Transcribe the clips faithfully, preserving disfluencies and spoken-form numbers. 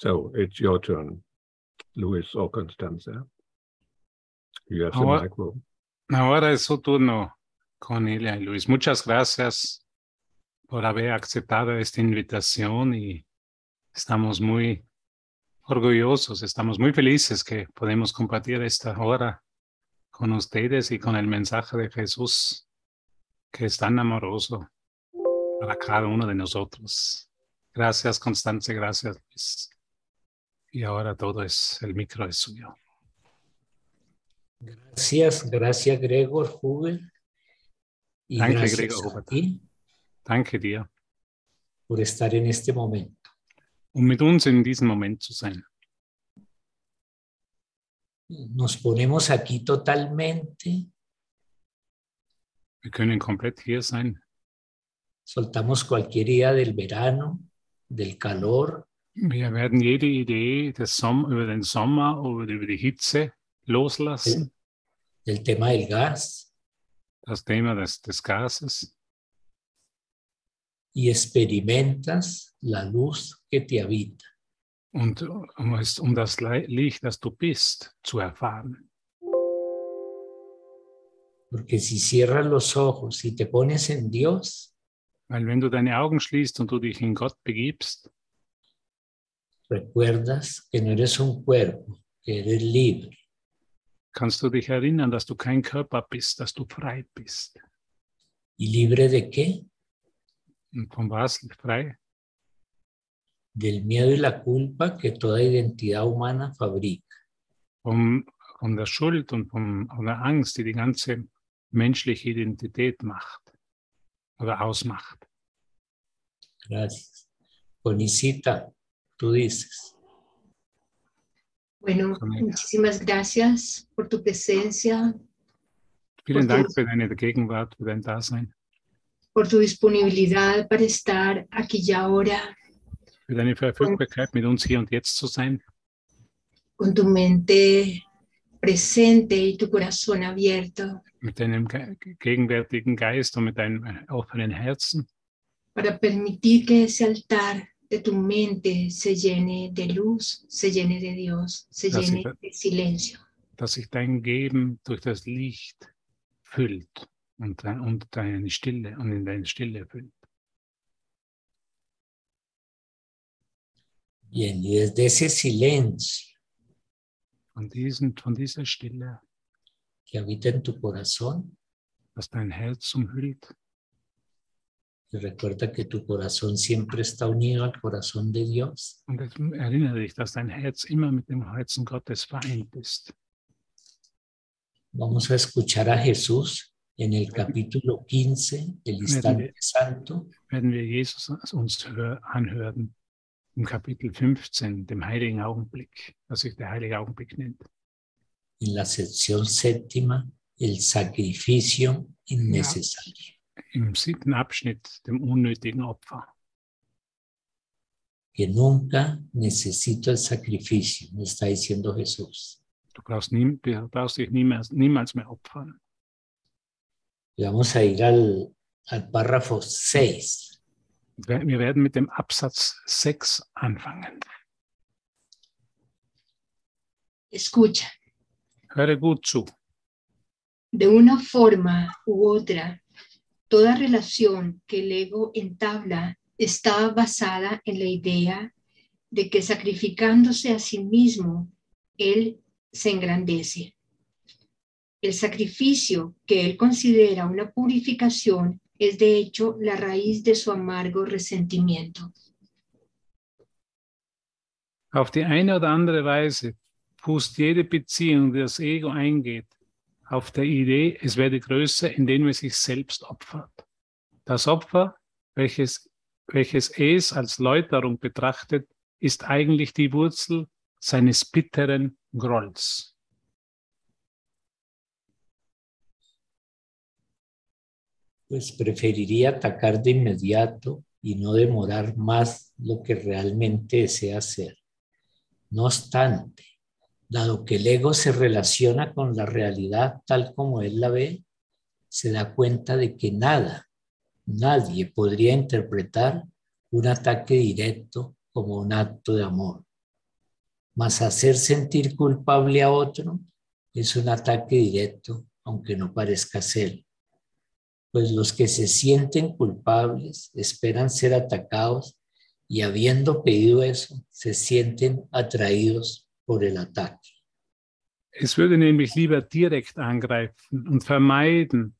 So it's your turn, Luis or Constanza. You have ahora, the microphone. Ahora es su turno con Elia y Luis. Muchas gracias por haber aceptado esta invitación y estamos muy orgullosos, estamos muy felices que podemos compartir esta hora con ustedes y con el mensaje de Jesús que es tan amoroso para cada uno de nosotros. Gracias, Constanza, gracias, Luis. Y ahora todo es, el micro es suyo. Gracias, gracias, Gregor, Júbel. Y Danke, gracias Gregor, a ti. Danke dir. Por estar en este momento. Um mit uns in diesem Moment zu sein. Nos ponemos aquí totalmente. Wir können komplett hier sein. Soltamos cualquier idea del verano, del calor. Wir werden jede Idee des Som- über den Sommer oder über die Hitze loslassen. El, el tema del gas. Das Thema des, des Gases. Y experimentas la luz que te habita. Und um, es, um das Licht, das du bist, zu erfahren. Porque si cierras los ojos y te pones en Dios. Weil wenn du deine Augen schließt und du dich in Gott begibst. Recuerdas que no eres un cuerpo, que eres libre. Kannst du dich erinnern, dass du kein Körper bist, dass du frei bist. ¿Y libre de qué? Und von was frei? Del miedo y la culpa que toda identidad humana fabrica. Von, von der Schuld und von, von der Angst, die die ganze menschliche Identität macht oder ausmacht. Gracias. Bonicita, tú dices. Bueno, muchísimas gracias por tu presencia. Vielen Dank tu, für deine Gegenwart, für dein Dasein. Por tu disponibilidad para estar aquí y ahora. Für deine Verfügbarkeit, mit uns hier und jetzt zu sein. Con tu mente presente y tu corazón abierto. Mit deinem ge- gegenwärtigen Geist und mit deinem offenen Herzen. Para permitir que ese altar de tu mente se llene de luz, se llene de Dios, se dass llene ich, de silencio. Dass sich dein Geben durch das Licht füllt und, und deine Stille und in deine Stille füllt. Bien, y desde ese silencio von, diesen, von dieser Stille, que habita en tu corazón, dass dein Herz umhüllt. Y recuerda que tu corazón siempre está unido al corazón de Dios. Und erinnere dich, dass dein Herz immer mit dem Herzen Gottes vereint ist. Vamos a escuchar a Jesús en el capítulo quince, el instante santo. Werden wir Jesus uns anhören im Kapitel fünfzehn, dem heiligen Augenblick, was sich der heilige Augenblick nennt. En la sección séptima, el sacrificio innecesario. Im siebten Abschnitt, dem unnötigen Opfer. Que nunca necesito el sacrificio, me está diciendo Jesús. Du brauchst, nie, du brauchst dich niemals, niemals mehr opfern. Vamos a ir al, al párrafo seis. Wir werden mit dem Absatz sechs anfangen. Escucha. Höre gut zu. De una forma u otra, toda relación que el ego entabla está basada en la idea de que sacrificándose a sí mismo, él se engrandece. El sacrificio que él considera una purificación es de hecho la raíz de su amargo resentimiento. Auf die eine oder andere Weise fußt jede Beziehung, die das Ego eingeht, auf der Idee, es werde größer, indem es sich selbst opfert. Das Opfer, welches, welches es als Läuterung betrachtet, ist eigentlich die Wurzel seines bitteren Grolls. Pues preferiría atacar de inmediato y no demorar más lo que realmente desea hacer. No obstante, dado que el ego se relaciona con la realidad tal como él la ve, se da cuenta de que nada, nadie podría interpretar un ataque directo como un acto de amor, mas hacer sentir culpable a otro es un ataque directo, aunque no parezca ser. Pues los que se sienten culpables esperan ser atacados y habiendo pedido eso, se sienten atraídos por el ataque. Es würde nämlich lieber direkt angreifen und vermeiden,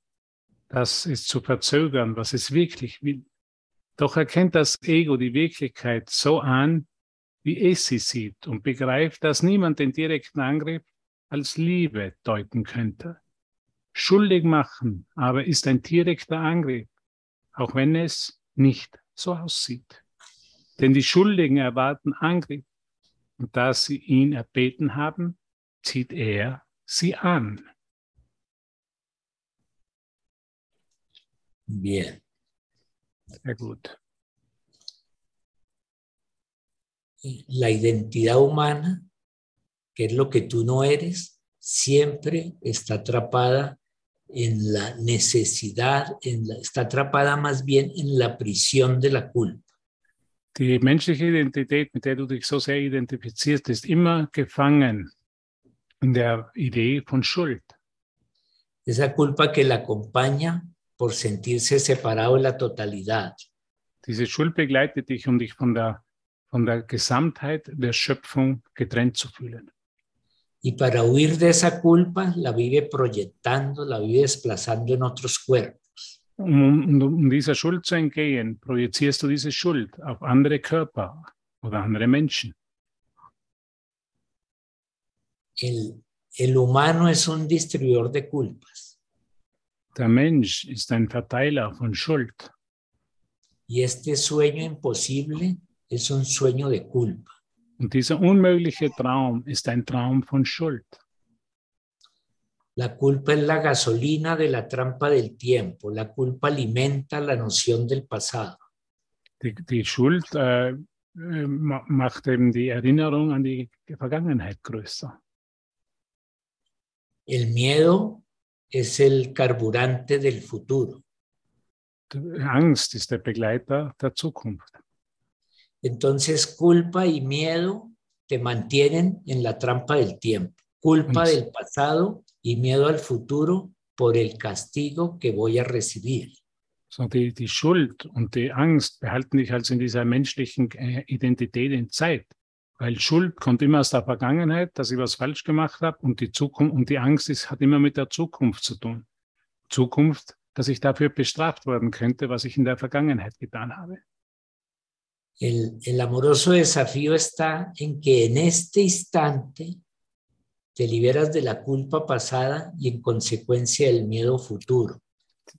dass es zu verzögern, was es wirklich will. Doch erkennt das Ego die Wirklichkeit so an, wie es sie sieht und begreift, dass niemand den direkten Angriff als Liebe deuten könnte. Schuldig machen aber ist ein direkter Angriff, auch wenn es nicht so aussieht. Denn die Schuldigen erwarten Angriff und da sie ihn erbeten haben, zieht er sie an. Bien. Sehr gut. La identidad humana, que es lo que tú no eres, siempre está atrapada en la necesidad, en la, está atrapada más bien en la prisión de la culpa. Die menschliche Identität, mit der du dich so sehr identifizierst, ist immer gefangen in der Idee von Schuld. Esa culpa que la acompaña por sentirse separado de la totalidad. Diese Schuld begleitet dich, um dich von der, von der Gesamtheit der Schöpfung getrennt zu fühlen. Y para huir de esa culpa, la vive proyectando, la vive desplazando en otros cuerpos. Um, um dieser Schuld zu entgehen, projizierst du diese Schuld auf andere Körper oder andere Menschen. El, el humano es un distribuidor de culpas. Der Mensch ist ein Verteiler von Schuld. Y este sueño imposible es un sueño de culpa. Und dieser unmögliche Traum ist ein Traum von Schuld. La culpa es la gasolina de la trampa del tiempo. La culpa alimenta la noción del pasado. Die, die Schuld äh, macht eben die Erinnerung an die Vergangenheit größer. El miedo es el carburante del futuro. Die Angst ist der Begleiter der Zukunft. Entonces, culpa y miedo te mantienen en la trampa del tiempo. Culpa del pasado y miedo al futuro por el castigo que voy a recibir. So, die, die Schuld und die Angst behalten dich also in dieser menschlichen Identität in Zeit. Weil Schuld kommt immer aus der Vergangenheit, dass ich was falsch gemacht habe. Und die Zukunft und die Angst ist, hat immer mit der Zukunft zu tun. Zukunft, dass ich dafür bestraft werden könnte, was ich in der Vergangenheit getan habe. El, el amoroso desafío está en que en este instante te liberas de la culpa pasada y en consecuencia del miedo futuro.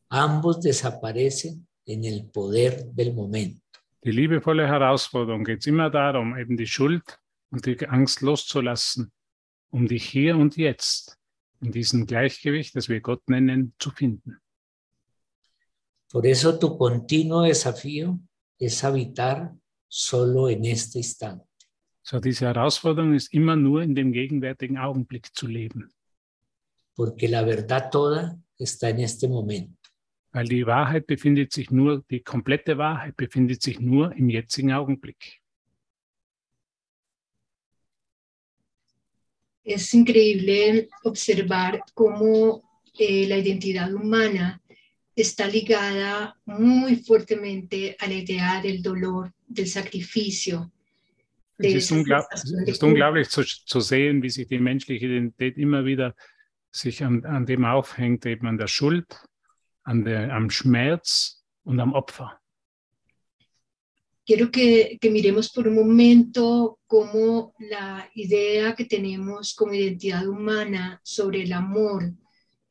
Ambos desaparecen en el poder del momento. Die liebevolle Herausforderung geht immer darum, eben die Schuld und die Angst loszulassen, um dich hier und jetzt in diesem Gleichgewicht, das wir Gott nennen, zu finden. Por eso tu continuo desafío es habitar solo en este instante. So, diese Herausforderung ist immer nur in dem gegenwärtigen Augenblick zu leben. Porque la verdad toda está en este momento. Weil die Wahrheit befindet sich nur, die komplette Wahrheit befindet sich nur im jetzigen Augenblick. Es increíble observar cómo eh, la identidad humana está ligada muy fuertemente a la idea del dolor, del sacrificio. Es ist, unglaub, es ist unglaublich zu, zu sehen, wie sich die menschliche Identität immer wieder sich an, an dem aufhängt, eben an der Schuld, an der, am Schmerz und am Opfer. Quiero que, que miremos por un momento cómo la idea que tenemos como identidad humana sobre el amor,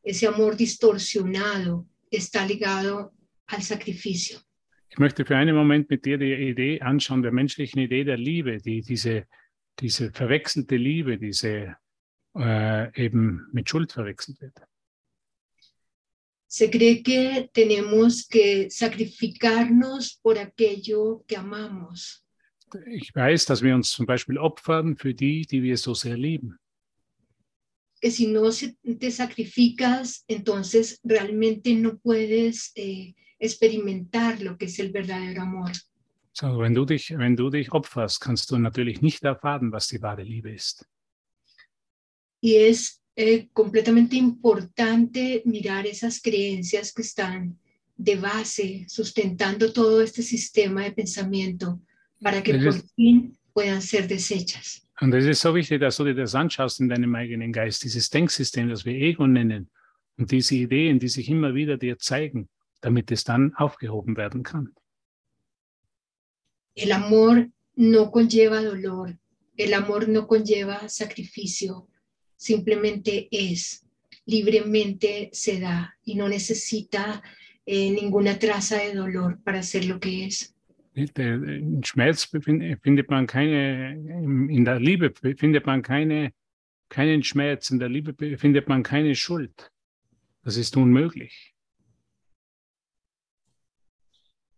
ese amor distorsionado, está ligado al sacrificio. Ich möchte für einen Moment mit dir die Idee anschauen, der menschlichen Idee der Liebe, die, diese, diese verwechselte Liebe, diese äh, eben mit Schuld verwechselt wird. Se cree que tenemos que sacrificarnos por aquello que amamos. Ich weiß, dass wir uns zum Beispiel opfern für die, die wir so sehr lieben. Que si no te sacrificas, entonces realmente no puedes eh, experimentar lo que es el verdadero amor. So, wenn du dich, wenn du dich opferst, kannst du natürlich nicht erfahren, was die wahre Liebe ist. Y es eh, completamente importante mirar esas creencias que están de base, sustentando todo este sistema de pensamiento, para que por fin puedan ser deshechas. Und es ist so wichtig, dass du dir das anschaust in deinem eigenen Geist, dieses Denksystem, das wir Ego nennen, und diese Ideen, die sich immer wieder dir zeigen, damit es dann aufgehoben werden kann. El amor no conlleva dolor, el amor no conlleva sacrificio, simplemente es, libremente se da y no necesita eh, ninguna traza de dolor para ser lo que es. In Schmerz findet man keine, in der Liebe findet man keine, keinen Schmerz, in der Liebe findet man keine Schuld. Das ist unmöglich.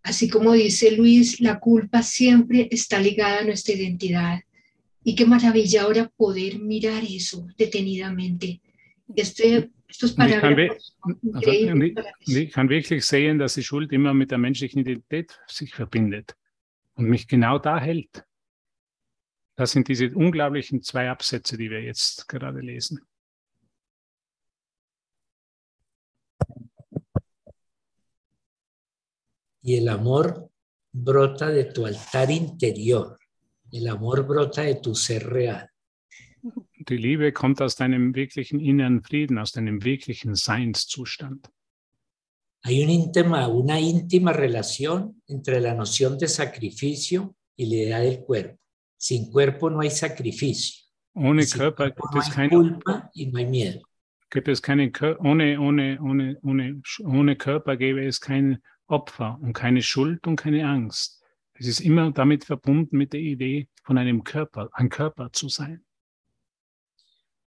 Así como dice Luis, la culpa siempre está ligada a nuestra identidad. Y qué maravilla ahora poder mirar eso detenidamente. Este, estos parámetros increíbles. Ich kann wirklich sehen, dass die Schuld immer mit der menschlichen Identität sich verbindet und mich genau da hält. Das sind diese unglaublichen zwei Absätze, die wir jetzt gerade lesen. Y el amor brota de tu altar interior. El amor brota de tu ser real. Die Liebe kommt aus deinem wirklichen inneren Frieden, aus deinem wirklichen Seinszustand. Hay una íntima, una íntima relación entre la noción de sacrificio y la idea del cuerpo. Sin cuerpo no hay sacrificio. Ohne Körper gibt es keine Culpa y no hay miedo. Gibt es keine, ohne, ohne, ohne, ohne, ohne Körper gäbe es kein Opfer und keine Schuld und keine Angst. Es ist immer damit verbunden mit der Idee, von einem Körper, ein Körper zu sein.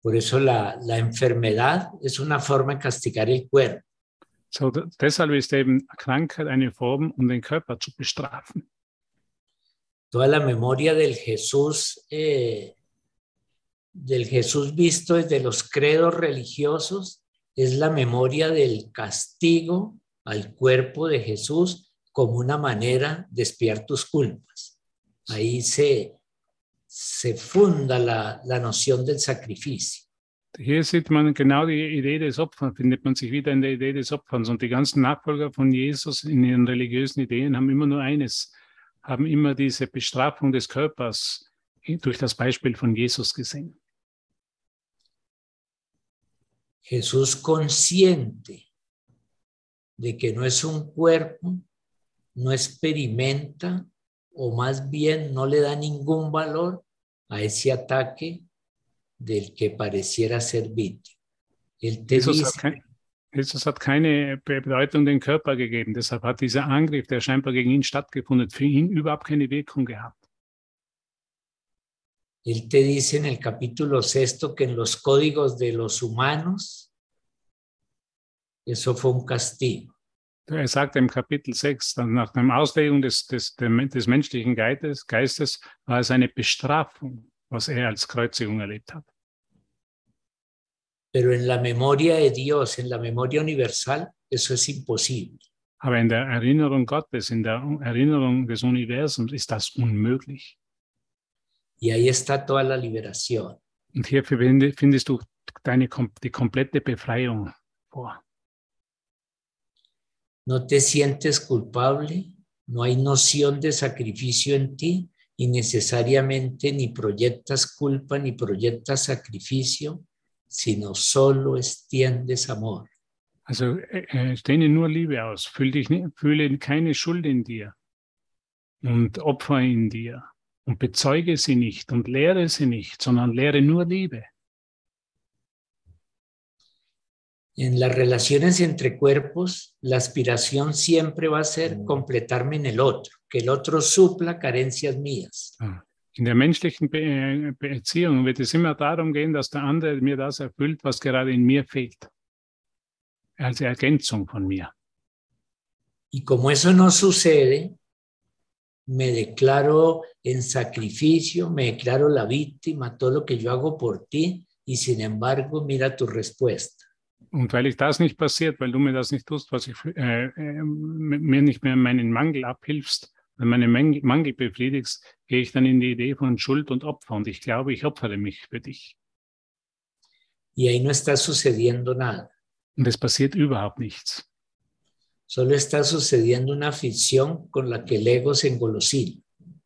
Por eso la, la enfermedad es una forma de castigar el cuerpo. So, deshalb ist eben Krankheit eine Form, um den Körper zu bestrafen. Toda la memoria del Jesús, eh, del Jesús visto desde los credos religiosos, es la memoria del castigo al cuerpo de Jesús como una manera de expiar tus culpas. Ahí se, se funda la, la noción del sacrificio. Hier sieht man genau die Idee des Opferns, findet man sich wieder in der Idee des Opferns. Und die ganzen Nachfolger von Jesus in ihren religiösen Ideen haben immer nur eines, haben immer diese Bestrafung des Körpers durch das Beispiel von Jesus gesehen. Jesús consciente de que no es un cuerpo, no experimenta o más bien no le da ningún valor a ese ataque del que pareciera ser víctima. Él te Jesus, dice, hat kein, Jesus hat keine Bedeutung dem Körper gegeben, deshalb hat dieser Angriff, der scheinbar gegen ihn stattgefunden, für ihn überhaupt keine Wirkung gehabt. Él te dice en el capítulo sexto que en los códigos de los humanos eso fue un castigo. Er sagt im Kapitel sechs, nach der Auslegung des, des, des menschlichen Geistes, Geistes war es eine Bestrafung, was er als Kreuzigung erlebt hat. Pero en la memoria de Dios, en la memoria universal, eso es imposible. Aber in der Erinnerung Gottes, in der Erinnerung des Universums ist das unmöglich. Y ahí está toda la liberación. Und hier findest du deine, die komplette Befreiung vor. No te sientes culpable, no hay noción de sacrificio en ti y necesariamente ni proyectas culpa ni proyectas sacrificio, sino solo extiendes amor. Also äh, stehne nur Liebe aus, fühl dich, fühle keine Schuld in dir und Opfer in dir und bezeuge sie nicht und lehre sie nicht, sondern lehre nur Liebe. En las relaciones entre cuerpos, la aspiración siempre va a ser completarme en el otro, que el otro supla carencias mías. In der menschlichen Be- Beziehung wird es immer darum gehen, dass der andere mir das erfüllt, was gerade in mir fehlt, als Ergänzung von mir. Y como eso no sucede, me declaro en sacrificio, me declaro la víctima, todo lo que yo hago por ti, y sin embargo, mira tu respuesta. Und weil ich das nicht passiert, weil du mir das nicht tust, was ich äh, mir nicht mehr meinen Mangel abhilfst, Wenn meine Mangel befriedigst, gehe ich dann in die Idee von Schuld und Opfer und ich glaube, ich opfere mich für dich. Y ahí no está sucediendo nada. Und es passiert überhaupt nichts. Solo está sucediendo una ficción con la que el ego se engolosina.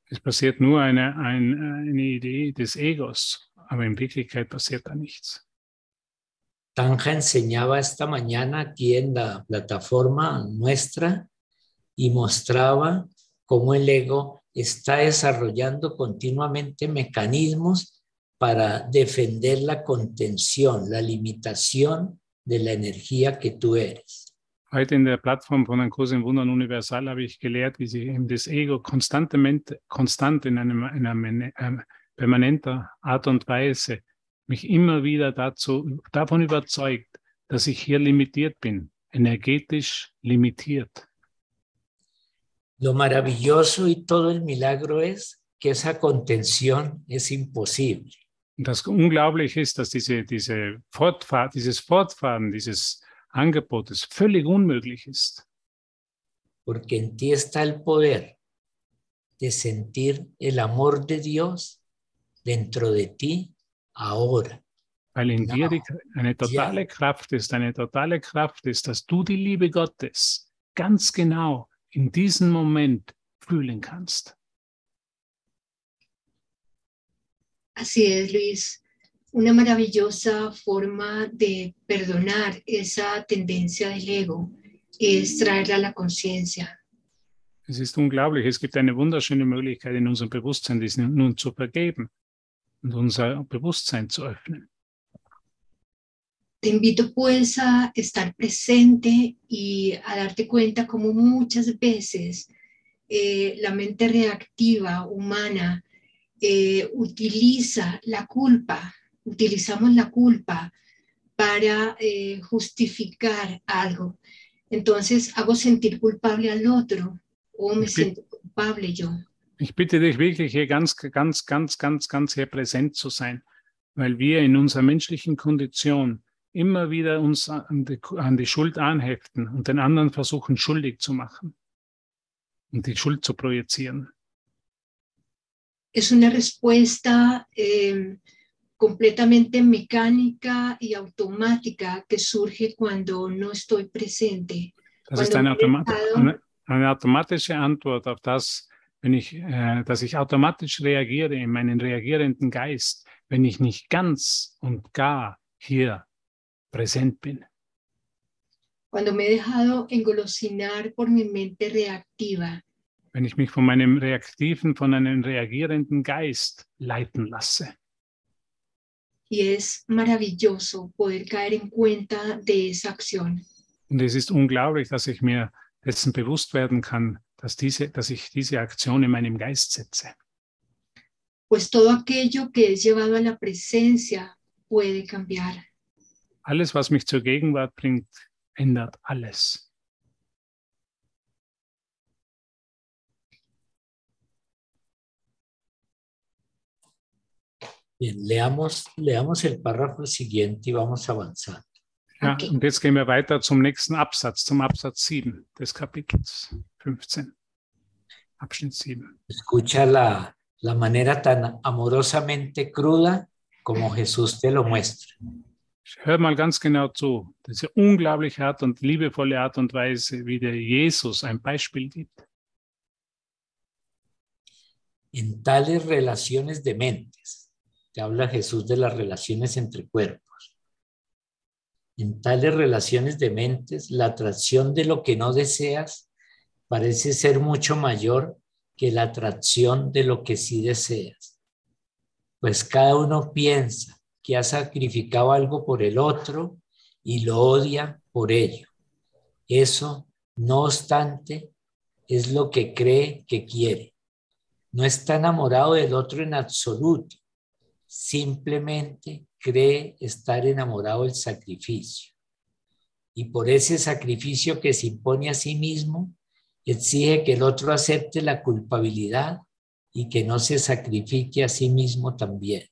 Es passiert nur eine, eine, eine Idee des Egos, aber in Wirklichkeit passiert da nichts. Tanja enseñaba esta mañana aquí en la plataforma nuestra y mostraba cómo el ego está desarrollando continuamente mecanismos para defender la contención, la limitación de la energía que tú eres. Heute in der Plattform von Ein Kurs in Wundern Universal habe ich gelehrt, wie sich eben das Ego konstant in einer, in einer permanenter Art und Weise mich immer wieder dazu, davon überzeugt, dass ich hier limitiert bin, energetisch limitiert. Lo maravilloso y todo el milagro es que esa contención es imposible. Das Unglaubliche ist, dass diese, diese Fortfahr- dieses Fortfahren, dieses Angebot ist völlig unmöglich ist. Porque en ti está el poder de sentir el amor de Dios dentro de ti ahora. Weil in dir die, eine totale Kraft ist, eine totale Kraft ist, dass du die Liebe Gottes ganz genau in diesem Moment fühlen kannst. Así es, Luis. Una maravillosa forma de perdonar esa tendencia del ego es traerla a la conciencia. Es ist unglaublich. Es gibt eine wunderschöne Möglichkeit in unserem Bewusstsein, dies nun zu vergeben und unser Bewusstsein zu öffnen. Te invito pues a estar presente y a darte cuenta cómo muchas veces eh, la mente reactiva humana eh, utiliza la culpa. Utilizamos la culpa para eh, justificar algo. Entonces hago sentir culpable al otro o me siento culpable yo. Ich bitte dich wirklich hier ganz, ganz, ganz, ganz, ganz hier präsent zu sein, weil wir in unserer menschlichen Kondition immer wieder uns an die, an die Schuld anheften und den anderen versuchen schuldig zu machen und die Schuld zu projizieren. Es una respuesta eh, completamente mecánica y automática que surge cuando no estoy presente. Das ist eine, Automati- eine, eine automatische Antwort auf das, wenn ich, äh, dass ich automatisch reagiere in meinen reagierenden Geist, wenn ich nicht ganz und gar hier präsent bin. Cuando me he dejado engolosinar por mi mente reactiva. Wenn ich mich von meinem reaktiven, von einem reagierenden Geist leiten lasse. Y es maravilloso poder caer en cuenta de esa acción. Und es ist unglaublich, dass ich mir dessen bewusst werden kann, dass diese, dass ich diese Aktion in meinem Geist setze. Pues todo aquello que es llevado a la presencia puede cambiar. Alles, was mich zur Gegenwart bringt, ändert alles. Bien, leamos, leamos el párrafo siguiente y vamos avanzando. Ja, okay. Und jetzt gehen wir weiter zum nächsten Absatz, zum Absatz sieben des Kapitels fünfzehn, Abschnitt sieben. Escucha la, la manera tan amorosamente cruda como Jesús te lo muestra. Hör mal ganz genau zu, diese unglaubliche Art und liebevolle Art und Weise, wie der Jesus ein Beispiel gibt. En tales relaciones de mentes. Habla Jesús de las relaciones entre cuerpos. En tales relaciones de mentes, la atracción de lo que no deseas parece ser mucho mayor que la atracción de lo que sí deseas. Pues cada uno piensa que ha sacrificado algo por el otro y lo odia por ello. Eso, no obstante, es lo que cree que quiere. No está enamorado del otro en absoluto. Simplemente cree estar enamorado del sacrificio. Y por ese sacrificio que se impone a sí mismo, exige que el otro acepte la culpabilidad y que no se sacrifique a sí mismo también.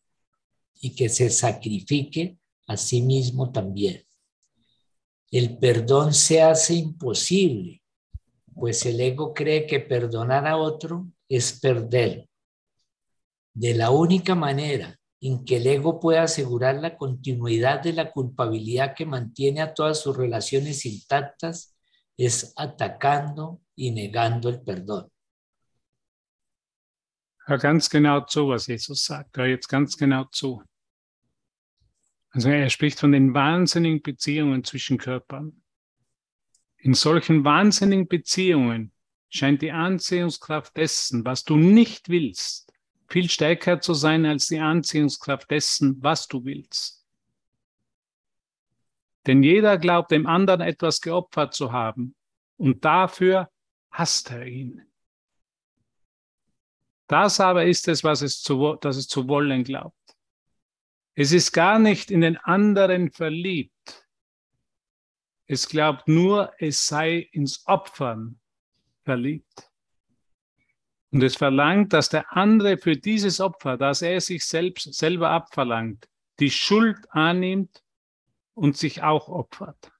Y que se sacrifique a sí mismo también. El perdón se hace imposible pues el ego cree que perdonar a otro es perder. De la única manera en que el ego puede asegurar la continuidad de la culpabilidad que mantiene a todas sus relaciones intactas es atacando y negando el perdón. Hör ganz genau zu, was Jesus sagt. Hör jetzt ganz genau zu. Also er spricht von den wahnsinnigen Beziehungen zwischen Körpern. In solchen wahnsinnigen Beziehungen scheint die Anziehungskraft dessen, was du nicht willst, viel stärker zu sein als die Anziehungskraft dessen, was du willst. Denn jeder glaubt, dem anderen etwas geopfert zu haben und dafür hasst er ihn. Das aber ist es, was es zu, dass es zu wollen glaubt. Es ist gar nicht in den anderen verliebt. Es glaubt nur, es sei ins Opfern verliebt. Und es verlangt, dass der andere für dieses Opfer, das er sich selbst selber abverlangt, die Schuld annimmt und sich auch opfert.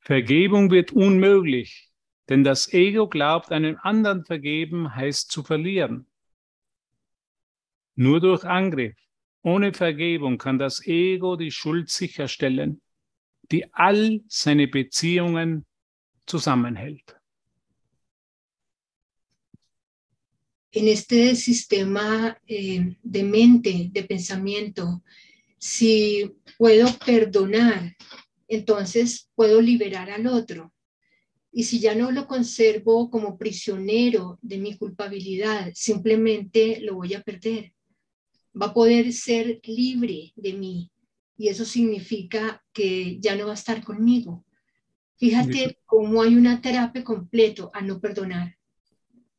Vergebung wird unmöglich. Denn das Ego glaubt, einem anderen vergeben heißt zu verlieren. Nur durch Angriff, ohne Vergebung, kann das Ego die Schuld sicherstellen, die all seine Beziehungen zusammenhält. En este sistema eh, de mente, de pensamiento, si puedo perdonar, entonces puedo liberar al otro. Y si ya no lo conservo como prisionero de mi culpabilidad, simplemente lo voy a perder. Va a poder ser libre de mí. Y eso significa que ya no va a estar conmigo. Fíjate cómo hay una terapia completa a no perdonar.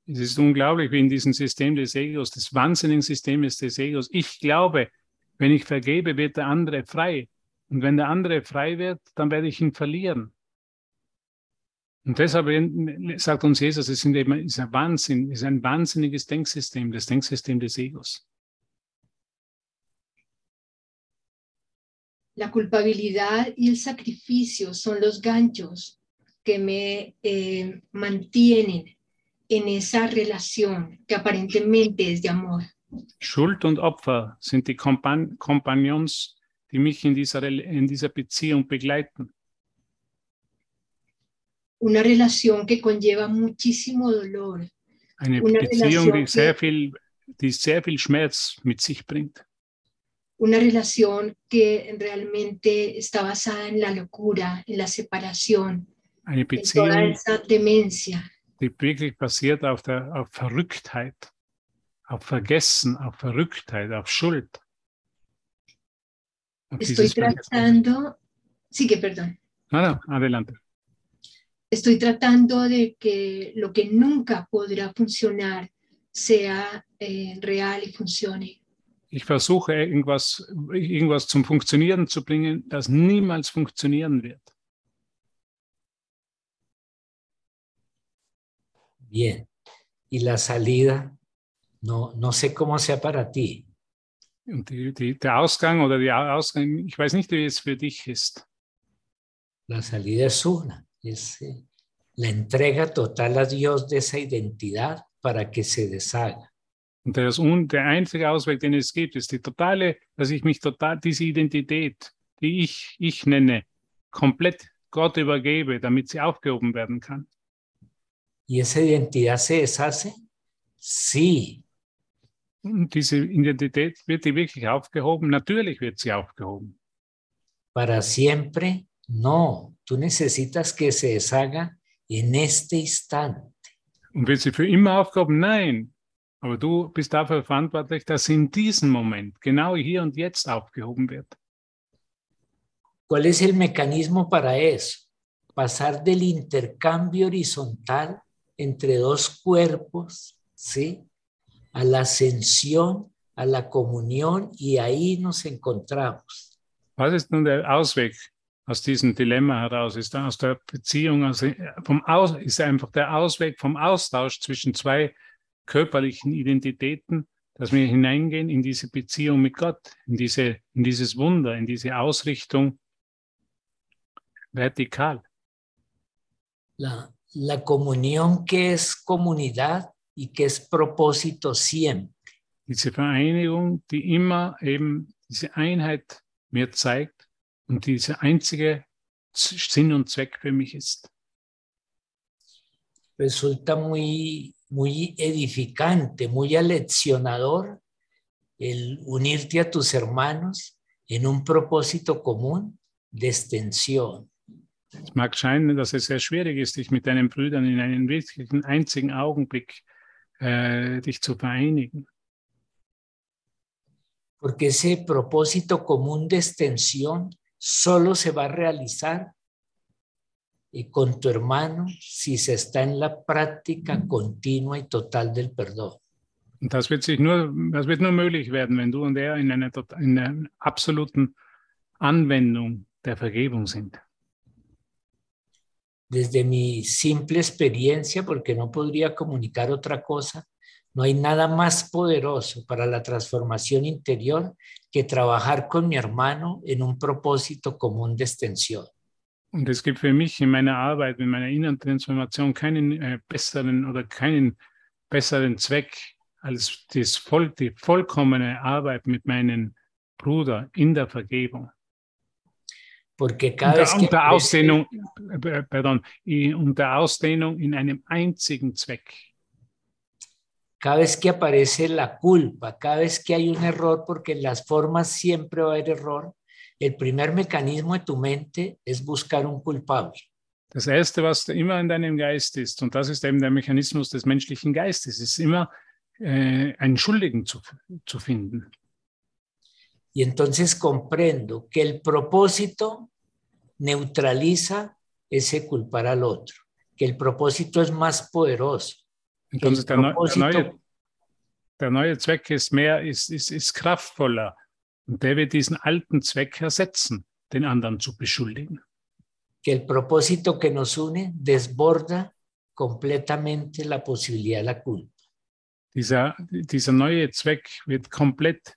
Es ist unglaublich, wie in diesem System des Egos, des wahnsinnigen Systems des Egos. Ich glaube, wenn ich vergebe, wird der andere frei. Und wenn der andere frei wird, dann werde ich ihn verlieren. Und deshalb sagt uns Jesus, es ist, eben, es ist ein Wahnsinn, es ist ein wahnsinniges Denksystem, das Denksystem des Egos. La culpabilidad y el sacrificio son los ganchos que me eh, mantienen en esa relación que aparentemente es de amor. Schuld und Opfer sind die Kompan- Kompagnons, die mich in dieser, in dieser Beziehung begleiten. Una relación que conlleva muchísimo dolor. Eine una Beziehung, die, que, sehr viel, die sehr viel Schmerz mit sich bringt. Una relación que realmente está basada en la locura, en la separación, Eine Beziehung, en toda esa demencia. Die wirklich basiert auf, der, auf Verrücktheit, auf Vergessen, auf Verrücktheit, auf Schuld. Auf Estoy tratando... Sigue, perdón. No, no, adelante. Estoy tratando de que lo que nunca podrá funcionar sea eh, real y funcione. Ich versuche irgendwas, irgendwas zum Funktionieren zu bringen, das niemals funktionieren wird. Bien. Y la salida, no, no sé cómo sea para ti. Und die, die, der Ausgang oder die Ausgang, ich weiß nicht, wie es für dich ist. La salida es una. Es la entrega total a Dios de esa identidad para que se deshaga. Und das, der einzige Ausweg, den es gibt, ist die totale, dass ich mich total, diese Identität, die ich, ich nenne, komplett Gott übergebe, damit sie aufgehoben werden kann. ¿Y esa identidad se deshace? Sí. Und diese Identität, wird die wirklich aufgehoben? Natürlich wird sie aufgehoben. Para siempre. No, tú necesitas que se deshaga en este instante. Und wird sie für immer aufgehoben? Nein, aber du bist dafür verantwortlich, dass sie in diesem Moment, genau hier und jetzt aufgehoben wird. ¿Cuál es el mecanismo para eso? Pasar del intercambio horizontal entre dos cuerpos, ¿sí? A la ascensión, a la comunión, y ahí nos encontramos. Was ist nun der Ausweg? Aus diesem Dilemma heraus ist aus der Beziehung, aus, vom aus, ist einfach der Ausweg vom Austausch zwischen zwei körperlichen Identitäten, dass wir hineingehen in diese Beziehung mit Gott, in, diese, in dieses Wunder, in diese Ausrichtung vertikal. La, la comunión que es comunidad y que es propósito siempre. Diese Vereinigung, die immer eben diese Einheit mir zeigt und diese einzige Sinn und Zweck für mich ist. Resulta muy, muy edificante, muy aleccionador el unirte a tus hermanos en un propósito común de extensión. Es mag scheinen, dass es sehr schwierig ist, dich mit deinen Brüdern in einem wirklichen einzigen Augenblick äh, dich zu vereinigen. Porque ese propósito común de extensión solo se va a realizar con tu hermano si se está en la práctica continua y total del perdón. Das wird sich nur, das wird nur möglich werden, wenn du und er in einer, in einer absoluten Anwendung der Vergebung sind. Desde mi simple experiencia, porque no podría comunicar otra cosa, no hay nada más poderoso para la transformación interior que trabajar con mi hermano en un propósito común de extensión. Und es gibt für mich in meiner Arbeit, in meiner inneren Transformation keinen äh, besseren oder keinen besseren Zweck als das voll, die vollkommene Arbeit mit meinem Bruder in der Vergebung. Porque cada unter, unter, Ausdehnung, äh, pardon, unter Ausdehnung in einem einzigen Zweck. Cada vez que aparece la culpa, cada vez que hay un error, porque en las formas siempre va a haber error, el primer mecanismo de tu mente es buscar un culpable. Das Erste, was immer in deinem Geist ist, und das ist eben der Mechanismus des menschlichen Geistes, ist immer äh, einen Schuldigen zu, zu finden. Y entonces comprendo que el propósito neutraliza ese culpar al otro, que el propósito es más poderoso. Entonces der, Neu, der, neue, der neue Zweck ist mehr, ist, ist, ist kraftvoller und der wird diesen alten Zweck ersetzen, den anderen zu beschuldigen. Que el propósito que nos une desborda completamente la posibilidad de la culpa. Dieser, dieser neue Zweck wird komplett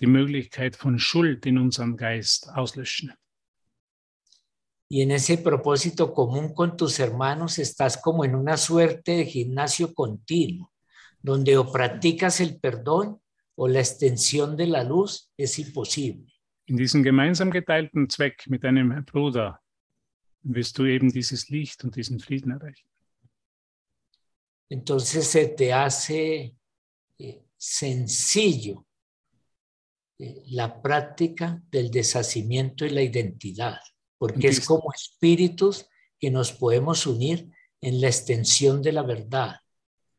die Möglichkeit von Schuld in unserem Geist auslöschen. Y en ese propósito común con tus hermanos estás como en una suerte de gimnasio continuo, donde o practicas el perdón o la extensión de la luz es imposible. In diesem gemeinsam geteilten Zweck mit deinem Bruder wirst du eben dieses Licht und diesen Frieden erreichen. Entonces se te hace sencillo la práctica del deshacimiento y la identidad. Porque es como espíritus que nos podemos unir en la extensión de la verdad.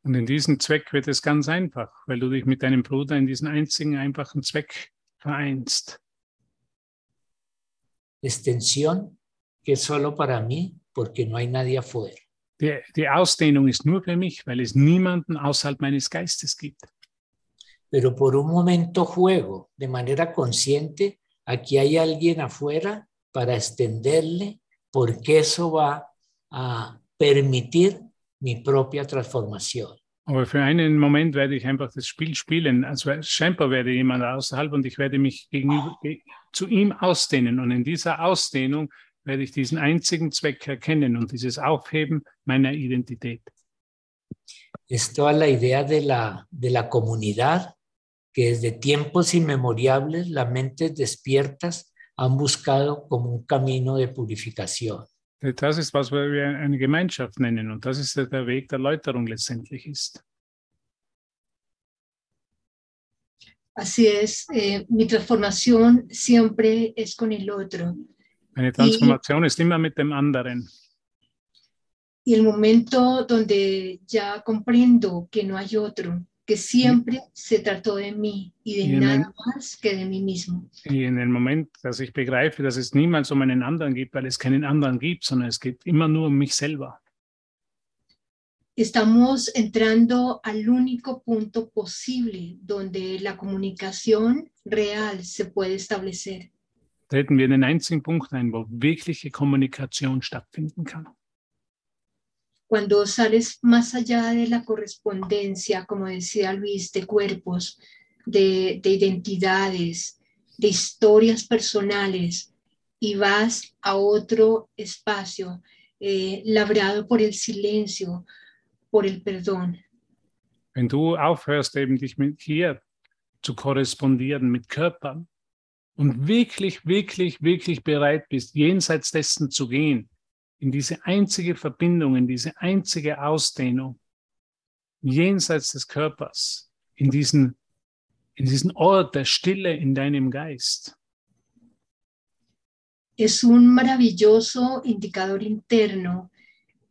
Und in diesem Zweck wird es ganz einfach, weil du dich mit deinem Bruder in diesen einzigen einfachen Zweck vereinst. Extensión que es solo para mí, porque no hay nadie afuera. Die, die Ausdehnung ist nur für mich, weil es niemanden außerhalb meines Geistes gibt. Pero por un momento juego de manera consciente, aquí hay alguien afuera. Para extenderle, porque eso va a permitir mi propia transformación. Aber für einen Moment werde ich einfach das Spiel spielen. Also scheinbar werde jemand außerhalb und ich werde mich gegenüber zu ihm ausdehnen. Und in dieser Ausdehnung werde ich diesen einzigen Zweck erkennen und dieses Aufheben meiner Identität. Es toda la idea de la, de la comunidad, que desde tiempos inmemorables las mentes despiertas han buscado como un camino de purificación. Das ist, was wir eine Gemeinschaft nennen, und das ist der Weg der Läuterung letztendlich ist. Así es, eh, mi transformación siempre es con el otro. Meine Transformation y, ist immer mit dem anderen. Y el momento donde ya comprendo que no hay otro. Que siempre se trató de mí y de in nada más que de mí mismo. Y en el momento, dass ich begreife, dass es niemals um einen anderen gibt, weil es keinen anderen gibt, sondern es geht immer nur um mich selber. Estamos entrando al único punto posible donde la comunicación real se puede establecer. Treten wir in den einzigen Punkt ein, wo wirkliche Kommunikation stattfinden kann. Cuando sales más allá de la correspondencia, como decía Luis, de cuerpos, de, de identidades, de historias personales, y vas a otro espacio eh, labrado por el silencio, por el perdón. Wenn du aufhörst, eben dich mit hier zu korrespondieren, mit Körpern, und wirklich, wirklich, wirklich bereit bist, jenseits dessen zu gehen, in diese einzige Verbindung, in diese einzige Ausdehnung, jenseits des Körpers, in diesen, in diesen Ort der Stille in deinem Geist. Es un maravilloso indicador interno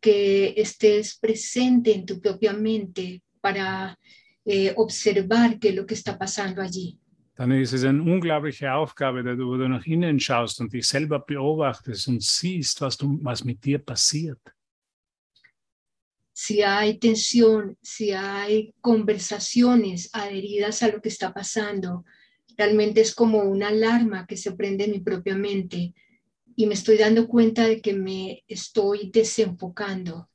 que estés presente en tu propia mente para eh, observar qué es lo que está pasando allí. Dann ist es eine unglaubliche Aufgabe, wo du nach innen schaust und dich selber beobachtest und siehst, was, du, was mit dir passiert. Si hay tensión, si hay conversaciones adheridas a lo que está pasando, realmente es como una alarma que se prende en mi propia mente y me estoy dando cuenta de que me estoy desenfocando.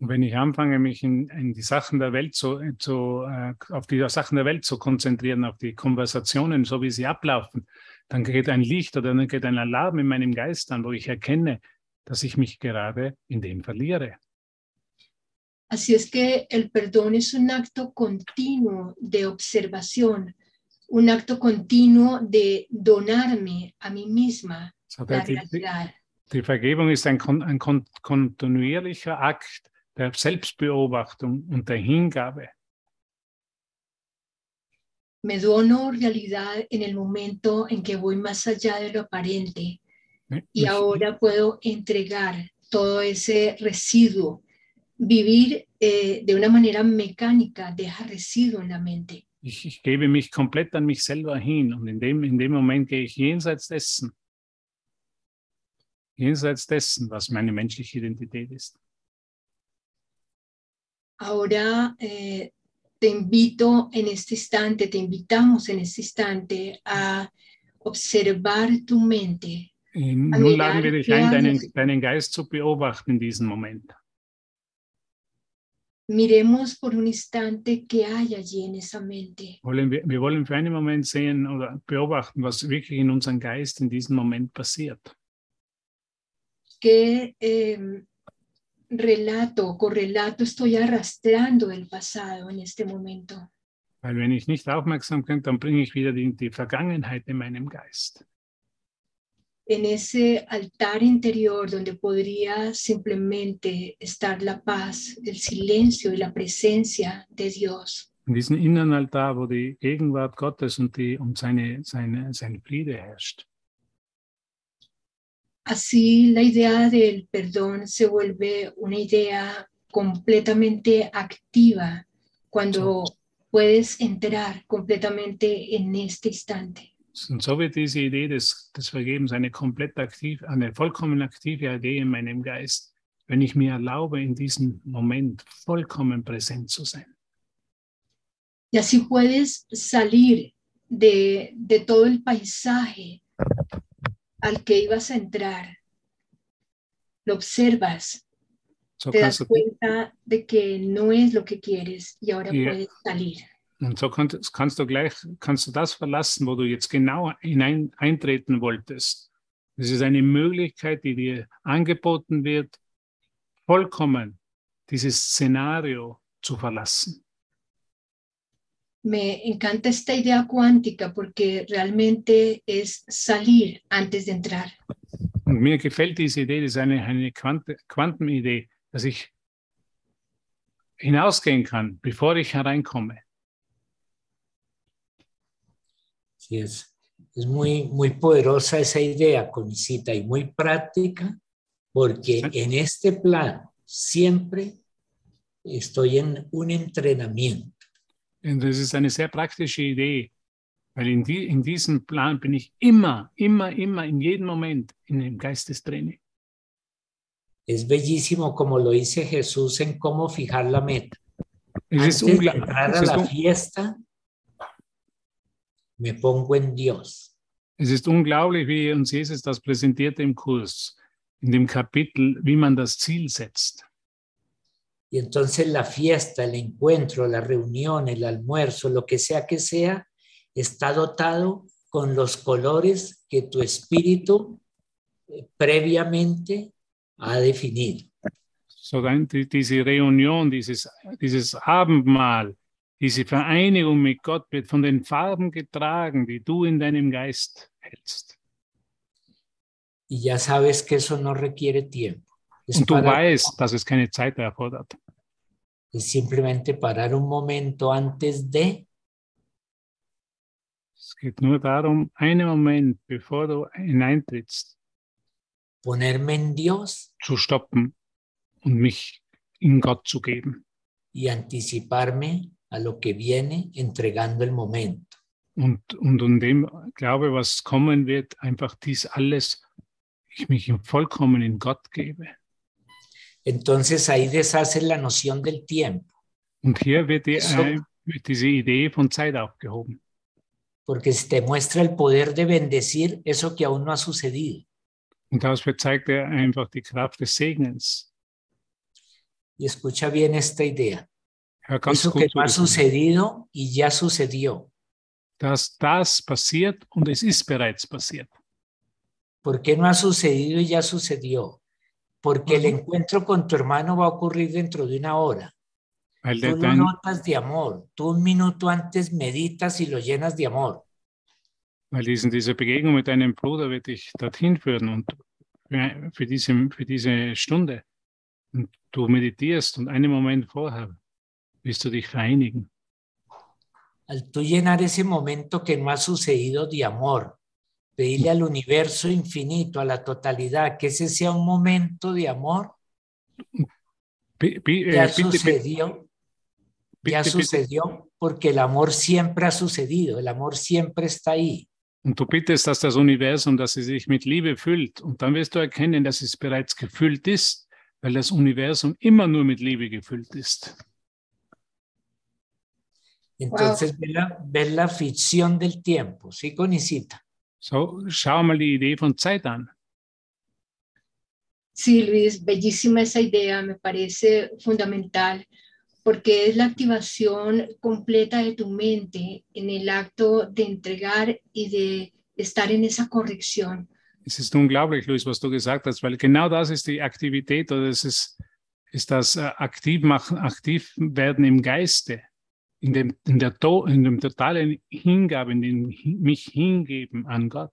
Und wenn ich anfange, mich in, in die Sachen der Welt zu, zu, auf die Sachen der Welt zu konzentrieren, auf die Konversationen, so wie sie ablaufen, dann geht ein Licht oder dann geht ein Alarm in meinem Geist an, wo ich erkenne, dass ich mich gerade in dem verliere. Así es que el perdón es un acto continuo de observación, un acto continuo de donarme a mí misma la realidad. Die Vergebung ist ein, kon- ein kon- kontinuierlicher Akt der Selbstbeobachtung und der Hingabe. Me dono realidad en el momento en que voy más allá de lo aparente y ahora puedo entregar todo ese residuo. Vivir eh, de una manera mecánica deja residuo en la mente. Ich, ich gebe mich komplett an mich selber hin und in dem, in dem Moment gehe ich jenseits dessen. Jenseits dessen, was meine menschliche Identität ist. Ahora eh, te invito en este instante, te invitamos en este instante a observar tu mente. Nun laden wir dich ein, deinen, deinen Geist zu beobachten in diesem Moment. Miremos por un instante qué hay allí en esa mente. Wollen wir, wir wollen für einen Moment sehen oder beobachten, was wirklich in unserem Geist in diesem Moment passiert. ¿Qué eh, relato o correlato estoy arrastrando del pasado en este momento? Weil wenn ich nicht aufmerksam bin, dann bringe ich wieder die, die Vergangenheit in meinem Geist. En ese altar interior donde podría simplemente estar la paz, el silencio y la presencia de Dios. In diesem inneren Altar, wo die Gegenwart Gottes und die um seine seine sein Friede herrscht. Así la idea del perdón se vuelve una idea completamente activa cuando so. puedes entrar completamente en este instante. Und so wird diese Idee des, des Vergebens eine komplett aktive, eine vollkommen aktive Idee in meinem Geist, wenn ich mir erlaube, in diesem Moment vollkommen präsent zu sein. Y así puedes salir de, de todo el paisaje al que ibas a entrar, lo observas, so te das cuenta du, de que no es lo que quieres y ahora yeah. puedes salir. Und so kannst, kannst du gleich, kannst du das verlassen, wo du jetzt genau hinein, eintreten wolltest. Es ist eine Möglichkeit, die dir angeboten wird, vollkommen dieses Szenario zu verlassen. Me encanta esta idea cuántica porque realmente es salir antes de entrar. Und mir gefällt diese Idee, das ist eine, eine Quantenidee, dass ich hinausgehen kann, bevor ich hereinkomme. Sí, es, es muy, muy poderosa esa idea, Conicita, y muy práctica, porque sí. en este plano siempre estoy en un entrenamiento. Und das ist eine sehr praktische Idee, weil in, die, in diesem Plan bin ich immer, immer, immer, in jedem Moment in dem Geistestraining. Es bellísimo como lo dice Jesús en cómo fijar la meta. Es Antes de entrar a la un... fiesta, me pongo en Dios. Es ist unglaublich, wie uns Jesus das präsentierte im Kurs, in dem Kapitel, wie man das Ziel setzt. Y entonces la fiesta, el encuentro, la reunión, el almuerzo, lo que sea que sea, está dotado con los colores que tu espíritu previamente ha definido. sogar diese Reunion, dieses, dieses Abendmahl, diese Vereinigung mit Gott wird von den Farben getragen, die du in deinem Geist hältst. Y ya sabes que eso no requiere tiempo. Es Und du para... weißt, dass es keine Zeit erfordert. Es simplemente parar un momento antes de. Es geht nur darum, einen Moment, bevor du hineintrittst, ponerme en Dios, zu stoppen und mich in Gott zu geben. Y anticiparme a lo que viene, entregando el momento. Und, und in dem Glaube, was kommen wird, einfach dies alles, ich mich vollkommen in Gott gebe. Entonces ahí deshace la noción del tiempo. Und hier wird die, Eso, äh, wird diese Idee von Zeit aufgehoben. Porque te muestra el poder de bendecir eso que aún no ha sucedido. Und dafür zeigt er einfach die Kraft des Segnens. Y escucha bien esta idea. Hör ganz eso gut que no ha sucedido y ya sucedió. Dass das passiert und es ist bereits passiert. ¿Por qué no ha sucedido y ya sucedió? Porque el encuentro con tu hermano va a ocurrir dentro de una hora. Tú lo notas de amor. Tú un minuto antes meditas y lo llenas de amor. Weil diesen, diese Begegnung mit deinem Bruder wird dich dorthin führen und für, für, diese, für diese Stunde. Und du meditierst und einen Moment vorher wirst du dich vereinigen. Al tú llenar ese momento que no ha sucedido de amor, pedirle al universo infinito, a la totalidad, que ese sea un momento de amor. P- p- ya p- sucedió, p- ya p- sucedió, porque el amor siempre ha sucedido, el amor siempre está ahí. Und du bittest, dass das Universum, dass es sich mit Liebe füllt, und dann wirst du erkennen, dass es bereits gefüllt ist, weil das Universum immer nur mit Liebe gefüllt ist. Entonces, wow. Ves la, ves la ficción del tiempo, ¿sí, Conicita? So, schau mal die Idee von Zeit an. Sí, Luis, bellísima esa idea, me parece fundamental, porque es la activación completa de tu mente en el acto de entregar y de estar en esa corrección. Es ist unglaublich, Luis, was du gesagt hast, weil genau das ist die Aktivität, oder es ist, ist das Aktivmachen, Aktivwerden im Geiste, in dem, in der, in dem totalen Hingabe, in dem mich hingeben an Gott.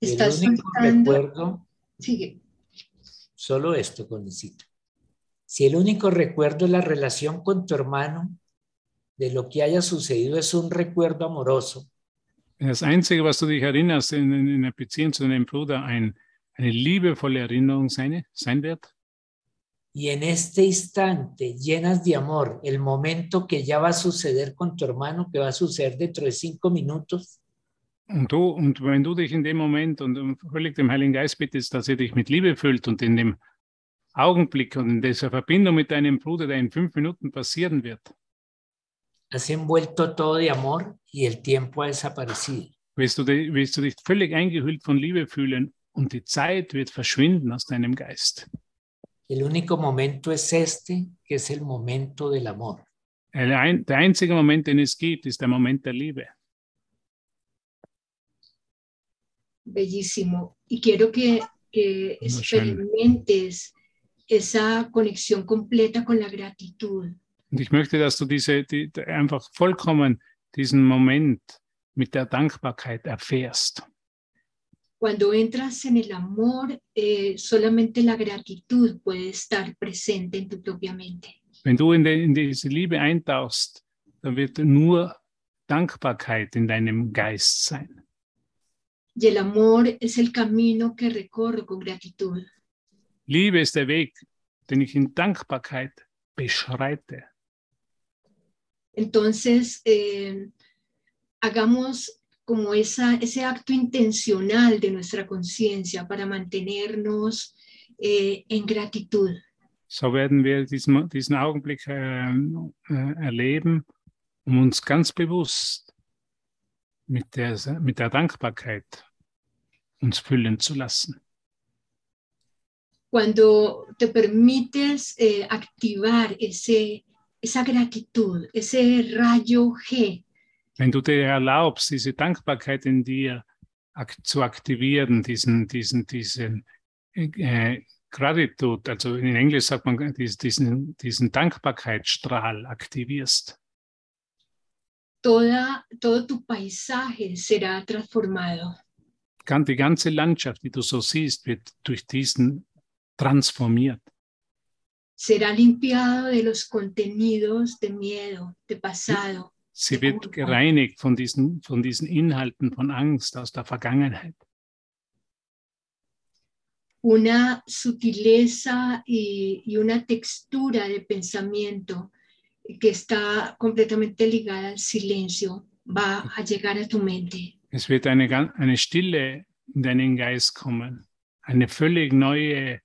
Estás el único soltando... recuerdo, sigue. Solo esto, Conicita. Si el único recuerdo es la relación con tu hermano, de lo que haya sucedido es un recuerdo amoroso. Das Einzige, was du dich erinnerst in, in, in der Beziehung zu deinem Bruder, ein, eine liebevolle Erinnerung seine, sein wird. Y en este instante llenas de amor el momento que ya va a suceder con tu hermano, que va a suceder dentro de cinco minutos. Und, du, und wenn du dich in dem Moment und völlig dem Heiligen Geist bittest, dass er dich mit Liebe füllt und in dem Augenblick und in dieser Verbindung mit deinem Bruder, der in fünf Minuten passieren wird. Has envuelto todo de amor y el tiempo ha desaparecido. Wirst du, wirst du dich völlig eingehüllt von Liebe fühlen und die Zeit wird verschwinden aus deinem Geist. El único momento es este, que es el momento del amor. El ein, der einzige Moment, den es gibt, ist der Moment der Liebe. Bellísimo. Y quiero que, que experimentes esa conexión completa con la gratitud. Und ich möchte, dass du diese, die, einfach vollkommen diesen Moment mit der Dankbarkeit erfährst. Cuando entras en el amor, eh, solamente la gratitud puede estar presente en tu propia mente. Wenn du in, de, in diese Liebe eintauchst, dann wird nur Dankbarkeit in deinem Geist sein. Y el amor es el camino que recorro con gratitud. Liebe ist der Weg, den ich in Dankbarkeit beschreite. Entonces, eh, hagamos como esa, ese acto intencional de nuestra conciencia para mantenernos eh, en gratitud. So werden wir diesen, diesen Augenblick äh, erleben, um uns ganz bewusst mit der, mit der Dankbarkeit uns füllen zu lassen. Cuando te permites eh, activar ese, esa gratitud, ese rayo G. Wenn du dir erlaubst, diese Dankbarkeit in dir ak zu aktivieren, diesen, diesen, diesen äh, Gratitude, also in Englisch sagt man, diesen, diesen Dankbarkeitsstrahl aktivierst. Toda, todo tu paisaje será transformado. Die ganze Landschaft, die du so siehst, wird durch diesen transformiert. Será limpiado de los contenidos de miedo, de pasado. Sie wird gereinigt von diesen, von diesen Inhalten von Angst aus der Vergangenheit. Una sutileza y, y una textura de pensamiento que está completamente ligada al silencio va a llegar a tu mente. Es wird eine, eine Stille in deinen Geist kommen, eine völlig neue,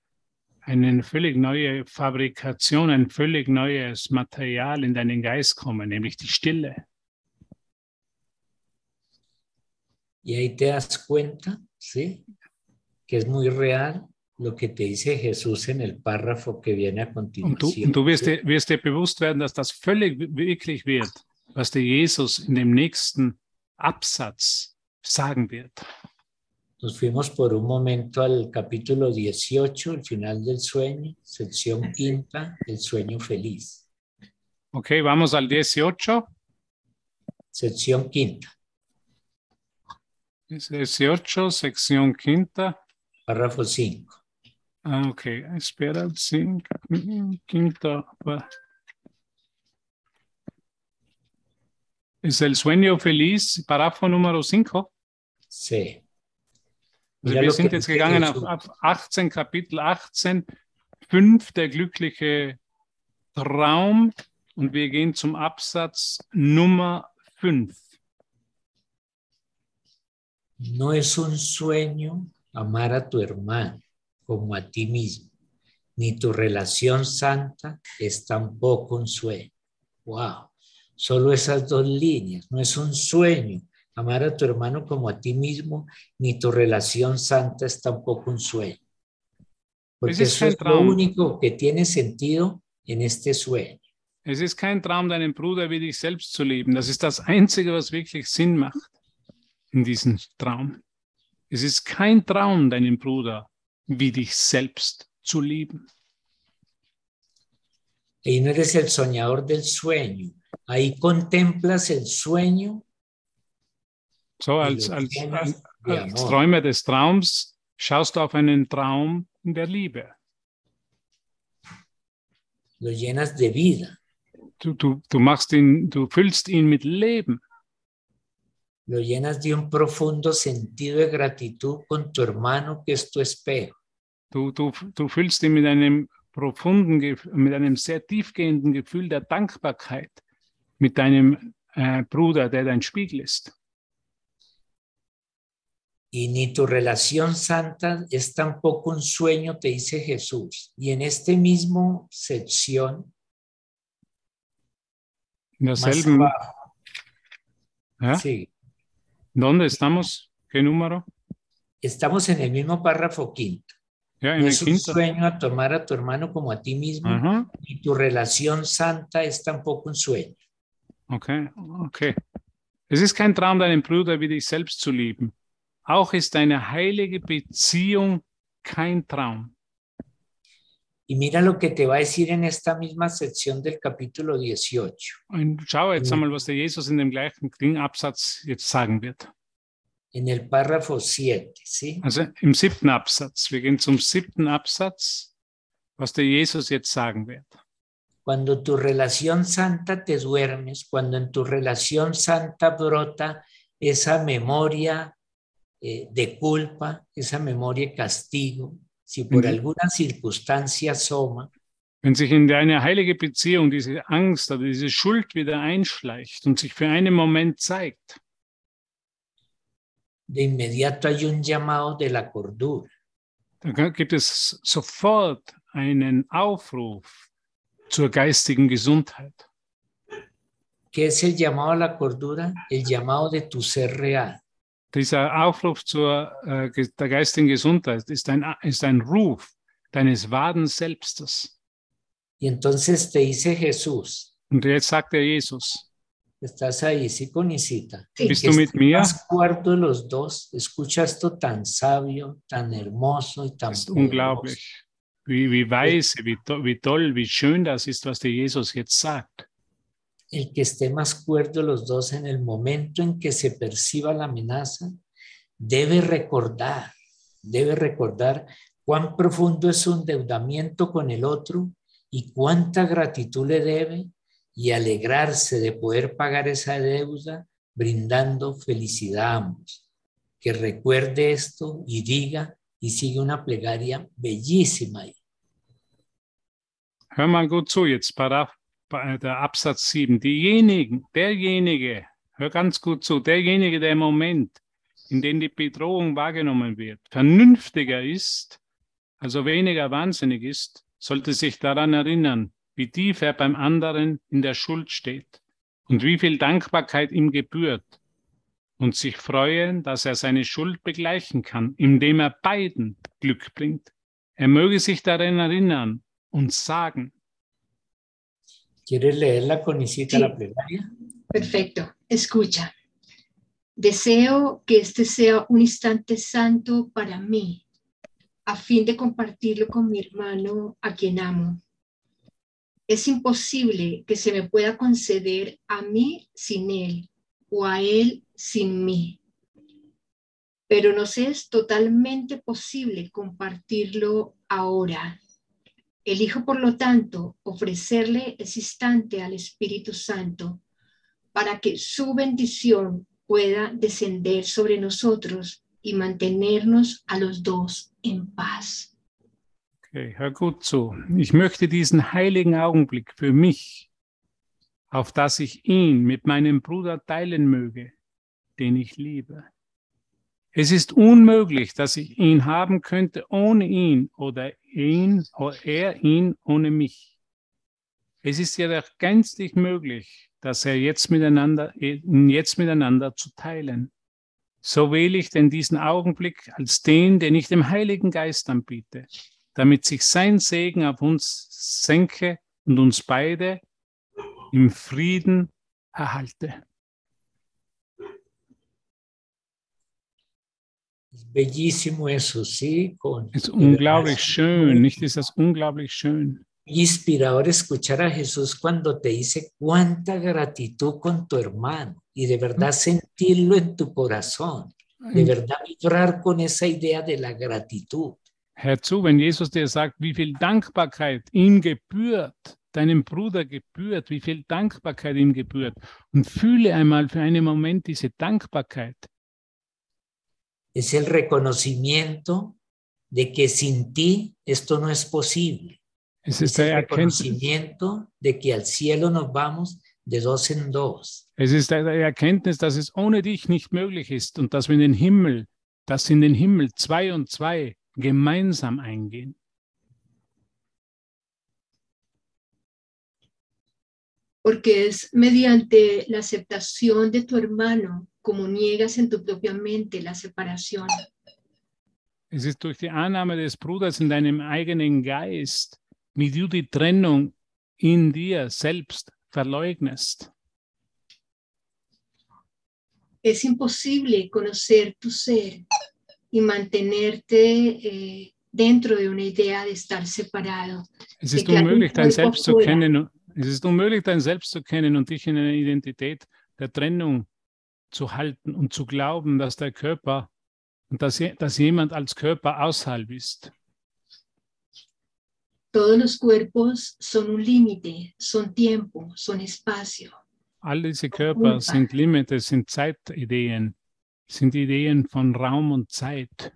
eine völlig neue Fabrikation, ein völlig neues Material in deinen Geist kommen, nämlich die Stille. Y ahí te das cuenta, ¿sí? Que es muy real lo que te dice Jesús en el párrafo que viene a continuación. Und du, du wirst, dir, wirst dir bewusst werden, dass das völlig wirklich wird, was dir Jesus in dem nächsten Absatz sagen wird. Nos fuimos por un momento al capítulo dieciocho, el final del sueño, sección quinta, el sueño feliz. Okay, vamos al dieciocho. Sección quinta. dieciocho, sección quinta. Párrafo cinco. Ah, ok, espera, cinco, quinta. ¿Es el sueño feliz, párrafo número cinco? Sí. Also wir sind jetzt gegangen auf, auf achtzehn, Kapitel achtzehn, fünf, der glückliche Traum, und wir gehen zum Absatz Nummer fünf. No es un sueño amar a tu hermano como a ti mismo, ni tu relación santa es tampoco un sueño. Wow, solo esas dos líneas, no es un sueño amar a tu hermano como a ti mismo, ni tu relación santa es tampoco un sueño. Porque eso es lo único que tiene sentido en este sueño. Es ist kein Traum, deinen Bruder wie dich selbst zu lieben. Das ist das Einzige, was wirklich Sinn macht in diesem Traum. Es ist kein Traum, deinen Bruder wie dich selbst zu lieben. Y no eres el soñador del sueño. Ahí contemplas el sueño. So, als, als, als, als Träumer des Traums schaust du auf einen Traum in der Liebe. Lo llenas de vida. Du, du, du, machst ihn, du füllst ihn mit Leben. Lo llenas de un profundo sentido de gratitud con tu hermano que es tu espejo. Du, du, du füllst ihn mit einem profunden, mit einem sehr tiefgehenden Gefühl der Dankbarkeit mit deinem äh, Bruder, der dein Spiegel ist. Y ni tu relación santa es tampoco un sueño, te dice Jesús. Y en este mismo sección, más abajo. ¿Eh? Sí. ¿Dónde estamos? ¿Qué número? Estamos en el mismo párrafo quinto. Ya, en no el es un quinto. Sueño a tomar a tu hermano como a ti mismo. Uh-huh. Y tu relación santa es tampoco un sueño. Ok, ok. Es ist kein Traum, deinen Bruder wie dich selbst zu lieben. Auch ist eine heilige Beziehung kein Traum. Y mira lo que te va a decir en esta misma sección del capítulo dieciocho. Und schau jetzt einmal, was der Jesus in dem gleichen Absatz jetzt sagen wird. En el párrafo siete, ¿sí? Also im siebten Absatz. Wir gehen zum siebten Absatz, was der Jesus jetzt sagen wird. Cuando tu relación santa te duermes, cuando en tu relación santa brota esa memoria de culpa, esa memoria castigo, si por alguna circunstancia asoma. Wenn sich in deine heilige Beziehung diese Angst oder diese Schuld wieder einschleicht und sich für einen Moment zeigt. De inmediato hay un llamado de la cordura. Da gibt es sofort einen Aufruf zur geistigen Gesundheit. ¿Qué es el llamado a la cordura? El llamado de tu ser real. Dieser Aufruf zur äh, der geistigen Gesundheit ist ein, ist ein Ruf deines wahren Selbstes. Y entonces te dice Jesús, und jetzt sagt er Jesus, Estás ahí, sí, Conicita. Sí. ¿Bist du mit mir? Cuarto de los dos. Escucha esto tan sabio, tan hermoso y tan es unglaublich. Wie, wie weise, wie, to wie toll, wie schön das ist, was dir Jesus jetzt sagt. El que esté más cuerdo los dos en el momento en que se perciba la amenaza, debe recordar, debe recordar cuán profundo es su endeudamiento con el otro y cuánta gratitud le debe y alegrarse de poder pagar esa deuda brindando felicidad a ambos. Que recuerde esto y diga y sigue una plegaria bellísima ahí. Hör mal gut zu jetzt, Paraf. Der Absatz sieben, diejenigen, derjenige, hör ganz gut zu, derjenige, der im Moment, in dem die Bedrohung wahrgenommen wird, vernünftiger ist, also weniger wahnsinnig ist, sollte sich daran erinnern, wie tief er beim anderen in der Schuld steht und wie viel Dankbarkeit ihm gebührt und sich freuen, dass er seine Schuld begleichen kann, indem er beiden Glück bringt. Er möge sich daran erinnern und sagen. ¿Quieres leerla, Conicita, sí, la plegaria? Perfecto. Escucha. Deseo que este sea un instante santo para mí, a fin de compartirlo con mi hermano, a quien amo. Es imposible que se me pueda conceder a mí sin él, o a él sin mí. Pero nos es totalmente posible compartirlo ahora. Elijo, por lo tanto, ofrecerle ese instante al Espíritu Santo para que su bendición pueda descender sobre nosotros y mantenernos a los dos en paz. Okay, hör gut zu. Ich möchte diesen heiligen Augenblick für mich, auf dass ich ihn mit meinem Bruder teilen möge, den ich liebe. Es ist unmöglich, dass ich ihn haben könnte ohne ihn oder ihn oder er ihn ohne mich. Es ist jedoch gänzlich möglich, dass er jetzt miteinander, jetzt miteinander zu teilen. So wähle ich denn diesen Augenblick als den, den ich dem Heiligen Geist anbiete, damit sich sein Segen auf uns senke und uns beide im Frieden erhalte. Bellísimo eso, sí. Con, es unglaublich schön, nicht? Ist das unglaublich schön? Inspirador escuchar a Jesús cuando te dice cuánta gratitud con tu hermano y de verdad sentirlo en tu corazón, de verdad vibrar con esa idea de la gratitud. Hör zu, wenn Jesus dir sagt, wie viel Dankbarkeit ihm gebührt, deinem Bruder gebührt, wie viel Dankbarkeit ihm gebührt, und fühle einmal für einen Moment diese Dankbarkeit. Es el reconocimiento de que sin ti esto no es posible. Es, es el reconocimiento de que al cielo nos vamos de dos en dos. Es ist eine Erkenntnis, dass es ohne dich nicht möglich ist und dass wir in den Himmel, dass in den Himmel zwei und zwei gemeinsam eingehen. Porque es mediante la aceptación de tu hermano como niegas en tu propia mente la separación. Es ist durch die Annahme des Bruders in deinem eigenen Geist, wie du die Trennung in dir selbst verleugnest. Es imposible conocer tu ser y mantenerte eh, dentro de una idea de estar separado. Es ist unmöglich, dein Selbst zu kennen. Es ist unmöglich, dein Selbst zu kennen und dich in einer Identität der Trennung zu halten und zu glauben, dass der Körper und dass, dass jemand als Körper außerhalb ist. Todos los cuerpos son un límite, son tiempo, son espacio. All diese Körper sind Limite, sind Zeitideen, sind Ideen von Raum und Zeit.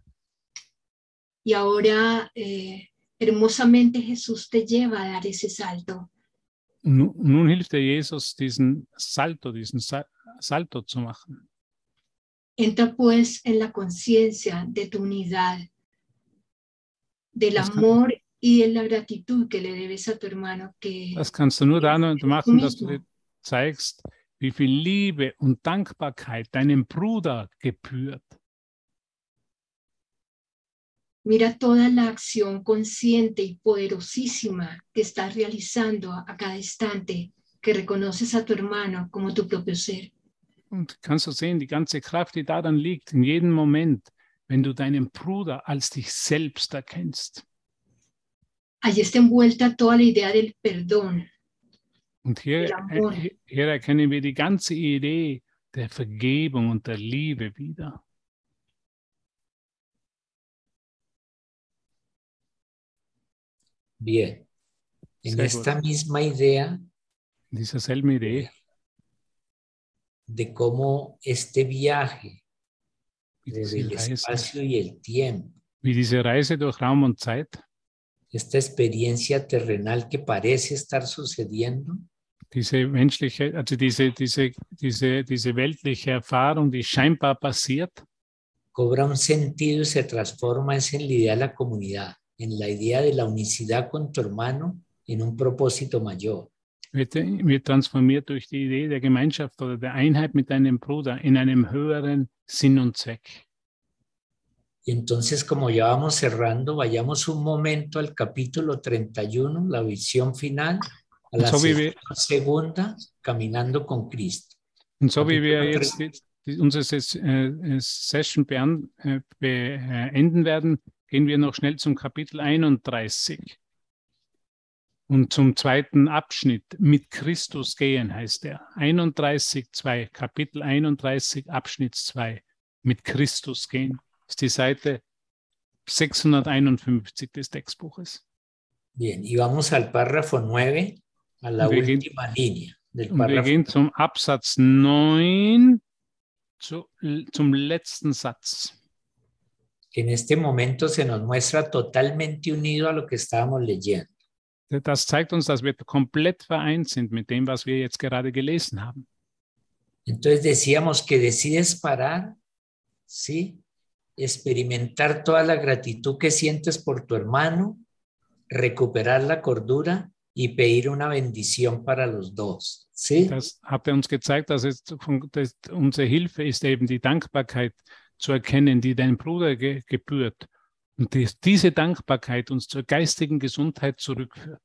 Y ahora eh, hermosamente Jesús te lleva a dar ese salto. Nun, nun hilft dir Jesus, diesen Salto, diesen Sa Salto zu machen. Entra pues en la conciencia de tu unidad, del das amor kann, y de la gratitud que le debes a tu hermano. Que das kannst du nur damit machen, dass du dir zeigst, wie viel Liebe und Dankbarkeit deinem Bruder gebührt. Mira toda la acción consciente y poderosísima que estás realizando a cada instante que reconoces a tu hermano como tu propio ser. Und kannst du sehen, die ganze Kraft, die daran liegt, in jedem Moment, wenn du deinen Bruder als dich selbst erkennst. Allí está envuelta toda la idea del perdón. Und hier, hier erkennen wir die ganze Idee der Vergebung und der Liebe wieder. Bien. En Sehr esta gut. misma idea. En esa selma idea. De cómo este viaje desde el espacio y el tiempo. Wie diese Reise durch Raum und Zeit. Esta experiencia terrenal que parece estar sucediendo. Diese menschliche, also diese, diese, diese, diese weltliche Erfahrung, die scheinbar passiert. Cobra un sentido y se transforma en la idea de la comunidad. En la idea de la unicidad con tu hermano en un propósito mayor. Wird, wird transformiert durch die Idee der Gemeinschaft oder der Einheit mit deinem Bruder in einem höheren Sinn und Zweck. Y entonces, como ya vamos cerrando, vayamos un momento al capítulo treinta y uno, la visión final, a la so se- segunda, caminando con Cristo. Und so wie wir jetzt unsere Session beenden werden, gehen wir noch schnell zum Kapitel einunddreißig und zum zweiten Abschnitt, mit Christus gehen heißt er. einunddreißig Komma zwei, Kapitel einunddreißig, Abschnitt zwei, mit Christus gehen, ist die Seite sechshunderteinundfünfzig des Textbuches. Bien, y vamos al párrafo nueve, a la wir última gehen, línea del párrafo. Wir gehen zum Absatz neun, zu, zum letzten Satz. Que en este momento se nos muestra totalmente unido a lo que estábamos leyendo. Das zeigt uns, dass wir komplett vereint sind mit dem, was wir jetzt gerade gelesen haben. Entonces decíamos que decides parar, ¿sí? Experimentar toda la gratitud que sientes por tu hermano, recuperar la cordura y pedir una bendición para los dos, ¿sí? Das hat er uns gezeigt, dass es dass unsere Hilfe ist eben die Dankbarkeit zu erkennen, die dein Bruder ge- gebührt und die, diese Dankbarkeit uns zur geistigen Gesundheit zurückführt.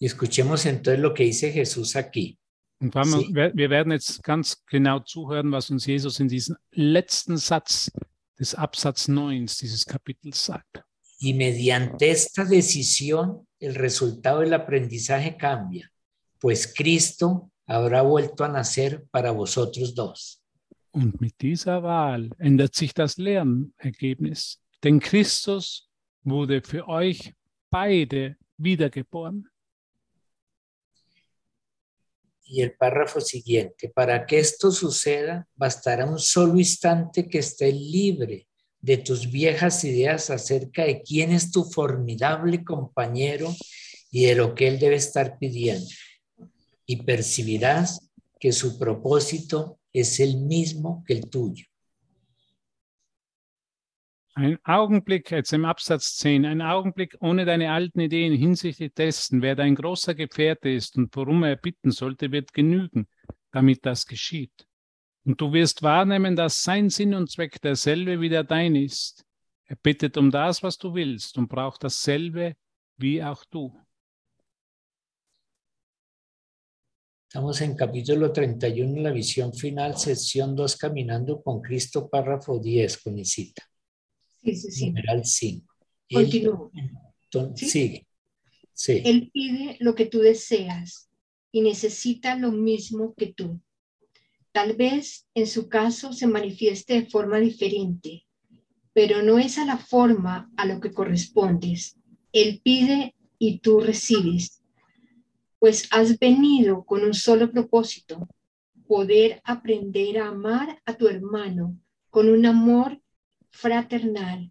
Y escuchemos entonces lo que dice Jesús aquí. Und wir, sí. wir werden jetzt ganz genau zuhören, was uns Jesus in diesem letzten Satz des Absatz neun dieses Kapitels sagt. Y mediante esta decisión, el resultado del aprendizaje cambia, pues Cristo habrá vuelto a nacer para vosotros dos. Und mit dieser Wahl ändert sich das Lernergebnis. Denn Christus wurde für euch beide wiedergeboren. Y el párrafo siguiente. Para que esto suceda, bastará un solo instante que estés libre de tus viejas ideas acerca de quién es tu formidable compañero y de lo que él debe estar pidiendo. Y percibirás que su propósito es el mismo que el tuyo. Ein Augenblick, jetzt im Absatz zehn, ein Augenblick ohne deine alten Ideen hinsichtlich dessen, wer dein großer Gefährte ist und worum er bitten sollte, wird genügen, damit das geschieht. Und du wirst wahrnehmen, dass sein Sinn und Zweck derselbe wie der dein ist. Er bittet um das, was du willst und braucht dasselbe wie auch du. Estamos en capítulo treinta y uno, la visión final, sección dos, caminando con Cristo, párrafo diez, con Isita. Sí, sí, sí. Numeral cinco. Continúa. ¿Sí? Sigue. Sí. Él pide lo que tú deseas y necesita lo mismo que tú. Tal vez, en su caso, se manifieste de forma diferente, pero no es a la forma a lo que correspondes. Él pide y tú recibes. Pues has venido con un solo propósito, poder aprender a amar a tu hermano con un amor fraternal.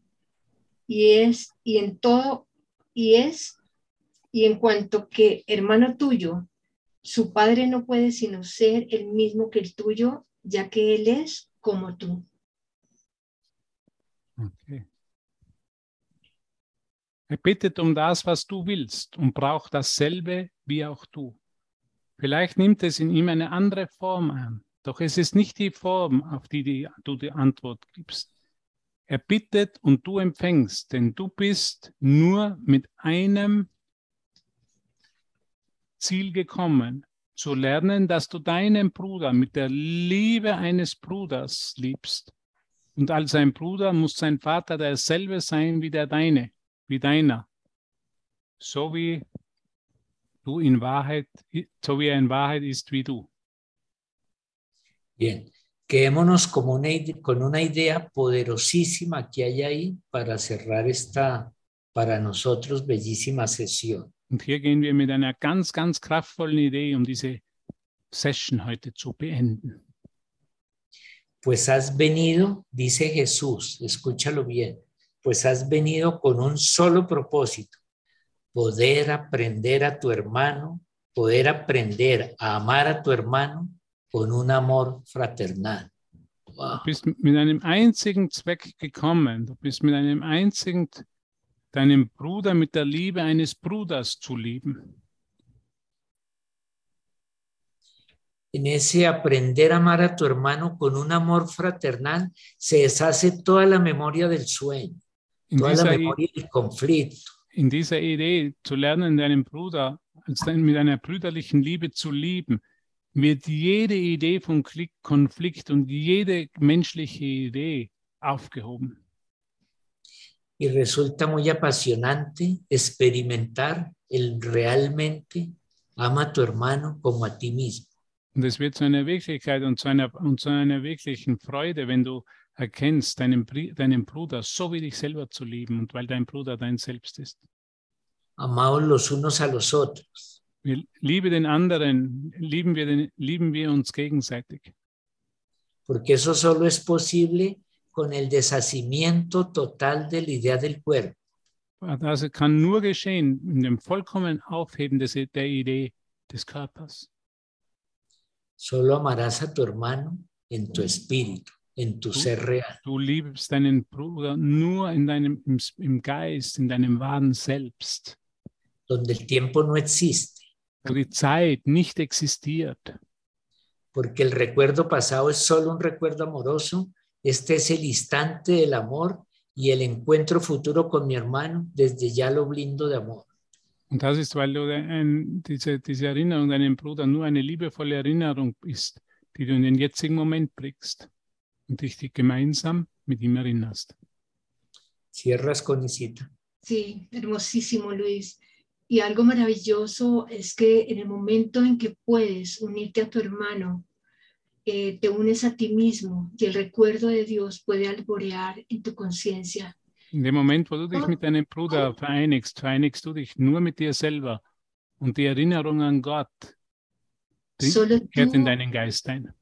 Y es, y en todo, y es, y en cuanto que hermano tuyo, su padre no puede sino ser el mismo que el tuyo, ya que él es como tú. Okay. Er bittet um das, was du willst und braucht dasselbe wie auch du. Vielleicht nimmt es in ihm eine andere Form an, doch es ist nicht die Form, auf die, die du die Antwort gibst. Er bittet und du empfängst, denn du bist nur mit einem Ziel gekommen, zu lernen, dass du deinen Bruder mit der Liebe eines Bruders liebst. Und als ein Bruder muss sein Vater derselbe sein wie der deine, wie deiner. So wie du in Wahrheit, so wie er in Wahrheit ist wie du. Bien, quedémonos como una, con una idea poderosísima que hay ahí para cerrar esta, para nosotros, bellísima sesión. Und hier gehen wir mit einer ganz, ganz kraftvollen Idee, um diese Session heute zu beenden. Pues has venido, dice Jesús, escúchalo bien, pues has venido con un solo propósito, poder aprender a tu hermano, poder aprender a amar a tu hermano con un amor fraternal. Wow. Du bist mit einem einzigen Zweck gekommen, du bist mit einem einzigen deinen Bruder mit der Liebe eines Bruders zu lieben. En ese aprender a amar a tu hermano con un amor fraternal se deshace toda la memoria del sueño, toda la memoria del conflicto. In dieser Idee zu lernen, deinen Bruder mit einer brüderlichen Liebe zu lieben, wird jede Idee von Konflikt und jede menschliche Idee aufgehoben. Y resulta muy apasionante experimentar el realmente ama a tu hermano como a ti mismo. Und es wird zu einer Wirklichkeit und zu einer, und zu einer wirklichen Freude, wenn du erkennst, deinen, deinen Bruder so wie dich selber zu lieben und weil dein Bruder dein Selbst ist. Amaos los unos a los otros. Wir lieben den anderen, lieben wir, den, lieben wir uns gegenseitig. Porque eso solo es posible con el deshacimiento total de la idea del cuerpo. Das kann nur geschehen in dem vollkommenen Aufheben des, der Idee des Körpers. Solo amarás a tu hermano en tu espíritu, en tu du, ser real. Du liebst deinen Bruder nur in deinem, im, im Geist, in deinem wahren Selbst. Donde el tiempo no existe. Wo die Zeit nicht existiert. Porque el recuerdo pasado es solo un recuerdo amoroso. Este es el instante del amor y el encuentro futuro con mi hermano, desde ya lo blindo de amor. Und das ist, weil du ein, diese, diese Erinnerung deinem Bruder nur eine liebevolle Erinnerung ist, die du in den jetzigen Moment bringst und dich gemeinsam mit ihm erinnerst. Cierras con Isita. Sí, hermosísimo, Luis. Y algo maravilloso es que en el momento en que puedes unirte a tu hermano, Eh, te unes a ti mismo y el recuerdo de Dios puede alborear en tu conciencia. In dem Moment, wo du dich mit deinem Bruder vereinigst, vereinigst du dich nur mit dir selber und die Erinnerung an Gott kehrt in deinen Geist ein.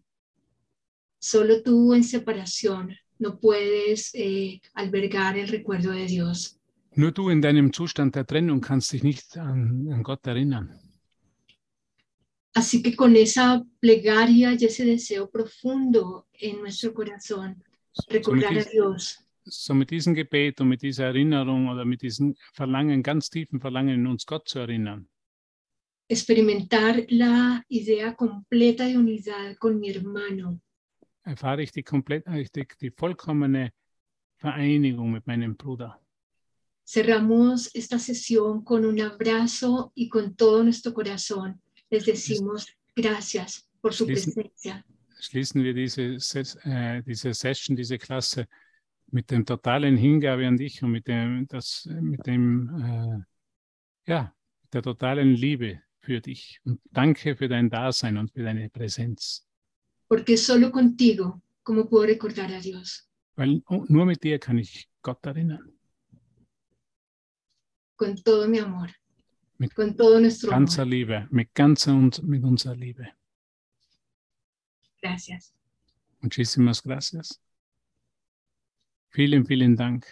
Solo tú en separación no puedes eh, albergar el recuerdo de Dios. Nur du in deinem Zustand der Trennung kannst dich nicht an, an Gott erinnern. Así que con esa plegaria y ese deseo profundo en nuestro corazón, recordar a Dios. So mit diesem Gebet und mit dieser Erinnerung oder mit diesem Verlangen, ganz tiefen Verlangen in uns Gott zu erinnern. Experimentar la idea completa de unidad con mi hermano. Erfahre ich die, komplett, die, die vollkommene Vereinigung mit meinem Bruder. Cerramos esta sesión con un abrazo y con todo nuestro corazón. Les decimos gracias por su schließen, presencia. Schließen wir diese, äh, diese Session, diese Klasse mit dem totalen Hingabe an dich und mit dem, das, mit dem, äh, ja, der totalen Liebe für dich. Und danke für dein Dasein und für deine Präsenz. Porque solo contigo, como puedo recordar a Dios. Weil nur mit dir kann ich Gott erinnern. Con todo mi amor. Mit Con todo nuestro ganzer amor. Liebe, mit ganzer und mit unserer Liebe. Gracias. Muchísimas gracias. Vielen, vielen Dank.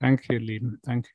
Danke, ihr Lieben. Danke.